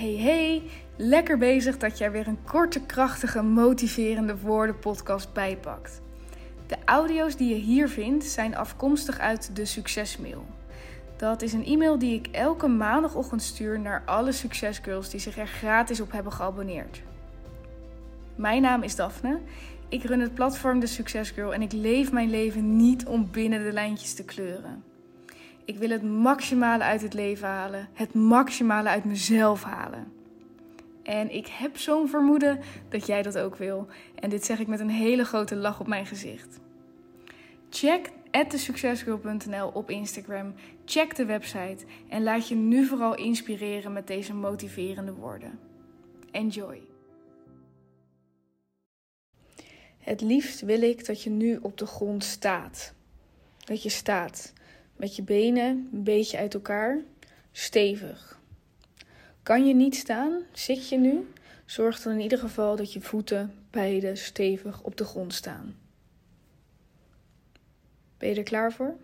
Hey hey, lekker bezig dat jij weer een korte, krachtige, motiverende woordenpodcast bijpakt. De audio's die je hier vindt zijn afkomstig uit de Succesmail. Dat is een e-mail die ik elke maandagochtend stuur naar alle succesgirls die zich er gratis op hebben geabonneerd. Mijn naam is Daphne, ik run het platform The Success Girl en ik leef mijn leven niet om binnen de lijntjes te kleuren. Ik wil het maximale uit het leven halen, het maximale uit mezelf halen. En ik heb zo'n vermoeden dat jij dat ook wil. En dit zeg ik met een hele grote lach op mijn gezicht. Check thesuccessgirl.nl op Instagram, check de website en laat je nu vooral inspireren met deze motiverende woorden. Enjoy! Het liefst wil ik dat je nu op de grond staat. Dat je staat. Met je benen een beetje uit elkaar, stevig. Kan je niet staan, zit je nu, zorg dan in ieder geval dat je voeten, beide stevig op de grond staan. Ben je er klaar voor?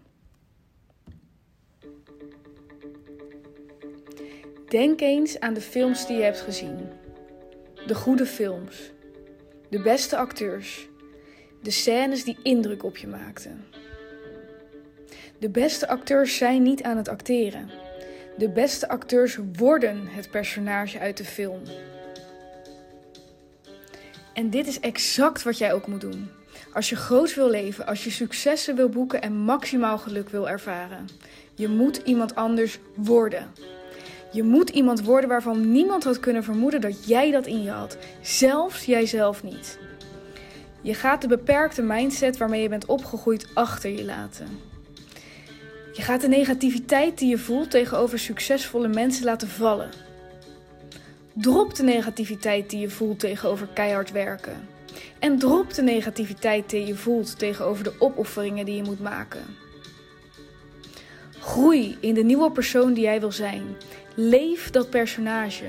Denk eens aan de films die je hebt gezien. De goede films. De beste acteurs. De scènes die indruk op je maakten. De beste acteurs zijn niet aan het acteren. De beste acteurs worden het personage uit de film. En dit is exact wat jij ook moet doen. Als je groots wil leven, als je successen wil boeken en maximaal geluk wil ervaren. Je moet iemand anders worden. Je moet iemand worden waarvan niemand had kunnen vermoeden dat jij dat in je had. Zelfs jijzelf niet. Je gaat de beperkte mindset waarmee je bent opgegroeid achter je laten. Je gaat de negativiteit die je voelt tegenover succesvolle mensen laten vallen. Drop de negativiteit die je voelt tegenover keihard werken. En drop de negativiteit die je voelt tegenover de opofferingen die je moet maken. Groei in de nieuwe persoon die jij wil zijn. Leef dat personage.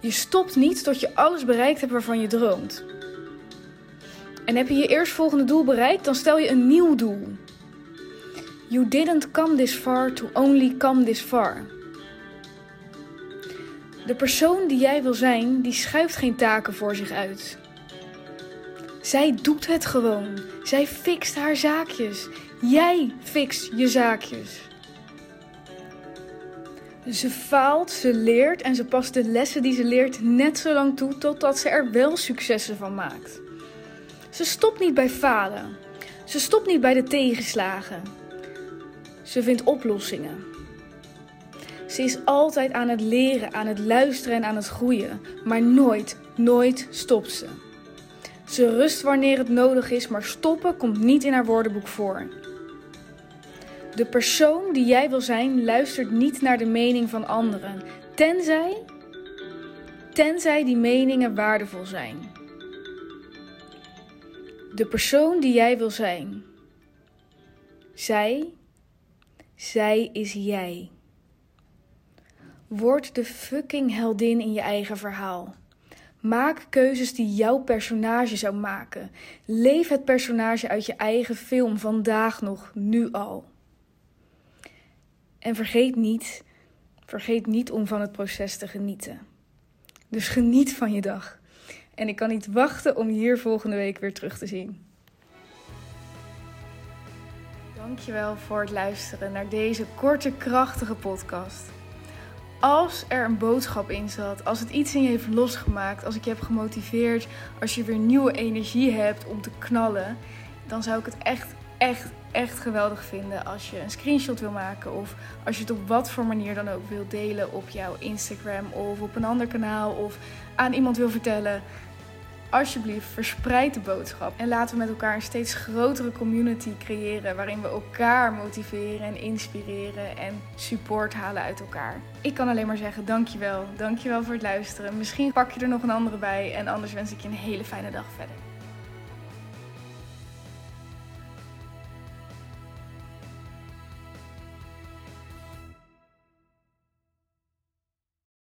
Je stopt niet tot je alles bereikt hebt waarvan je droomt. En heb je je eerstvolgende doel bereikt, dan stel je een nieuw doel. You didn't come this far to only come this far. De persoon die jij wil zijn, die schuift geen taken voor zich uit. Zij doet het gewoon. Zij fixt haar zaakjes. Jij fixt je zaakjes. Ze faalt, ze leert en ze past de lessen die ze leert net zo lang toe totdat ze er wel successen van maakt. Ze stopt niet bij falen. Ze stopt niet bij de tegenslagen. Ze vindt oplossingen. Ze is altijd aan het leren, aan het luisteren en aan het groeien. Maar nooit stopt ze. Ze rust wanneer het nodig is, maar stoppen komt niet in haar woordenboek voor. De persoon die jij wil zijn, luistert niet naar de mening van anderen. Tenzij die meningen waardevol zijn. De persoon die jij wil zijn. Zij is jij. Word de fucking heldin in je eigen verhaal. Maak keuzes die jouw personage zou maken. Leef het personage uit je eigen film vandaag nog, nu al. En vergeet niet om van het proces te genieten. Dus geniet van je dag. En ik kan niet wachten om je hier volgende week weer terug te zien. Dankjewel voor het luisteren naar deze korte, krachtige podcast. Als er een boodschap in zat, als het iets in je heeft losgemaakt, als ik je heb gemotiveerd, als je weer nieuwe energie hebt om te knallen, dan zou ik het echt geweldig vinden als je een screenshot wil maken of als je het op wat voor manier dan ook wilt delen op jouw Instagram of op een ander kanaal of aan iemand wil vertellen. Alsjeblieft, verspreid de boodschap en laten we met elkaar een steeds grotere community creëren waarin we elkaar motiveren en inspireren en support halen uit elkaar. Ik kan alleen maar zeggen dankjewel voor het luisteren. Misschien pak je er nog een andere bij en anders wens ik je een hele fijne dag verder.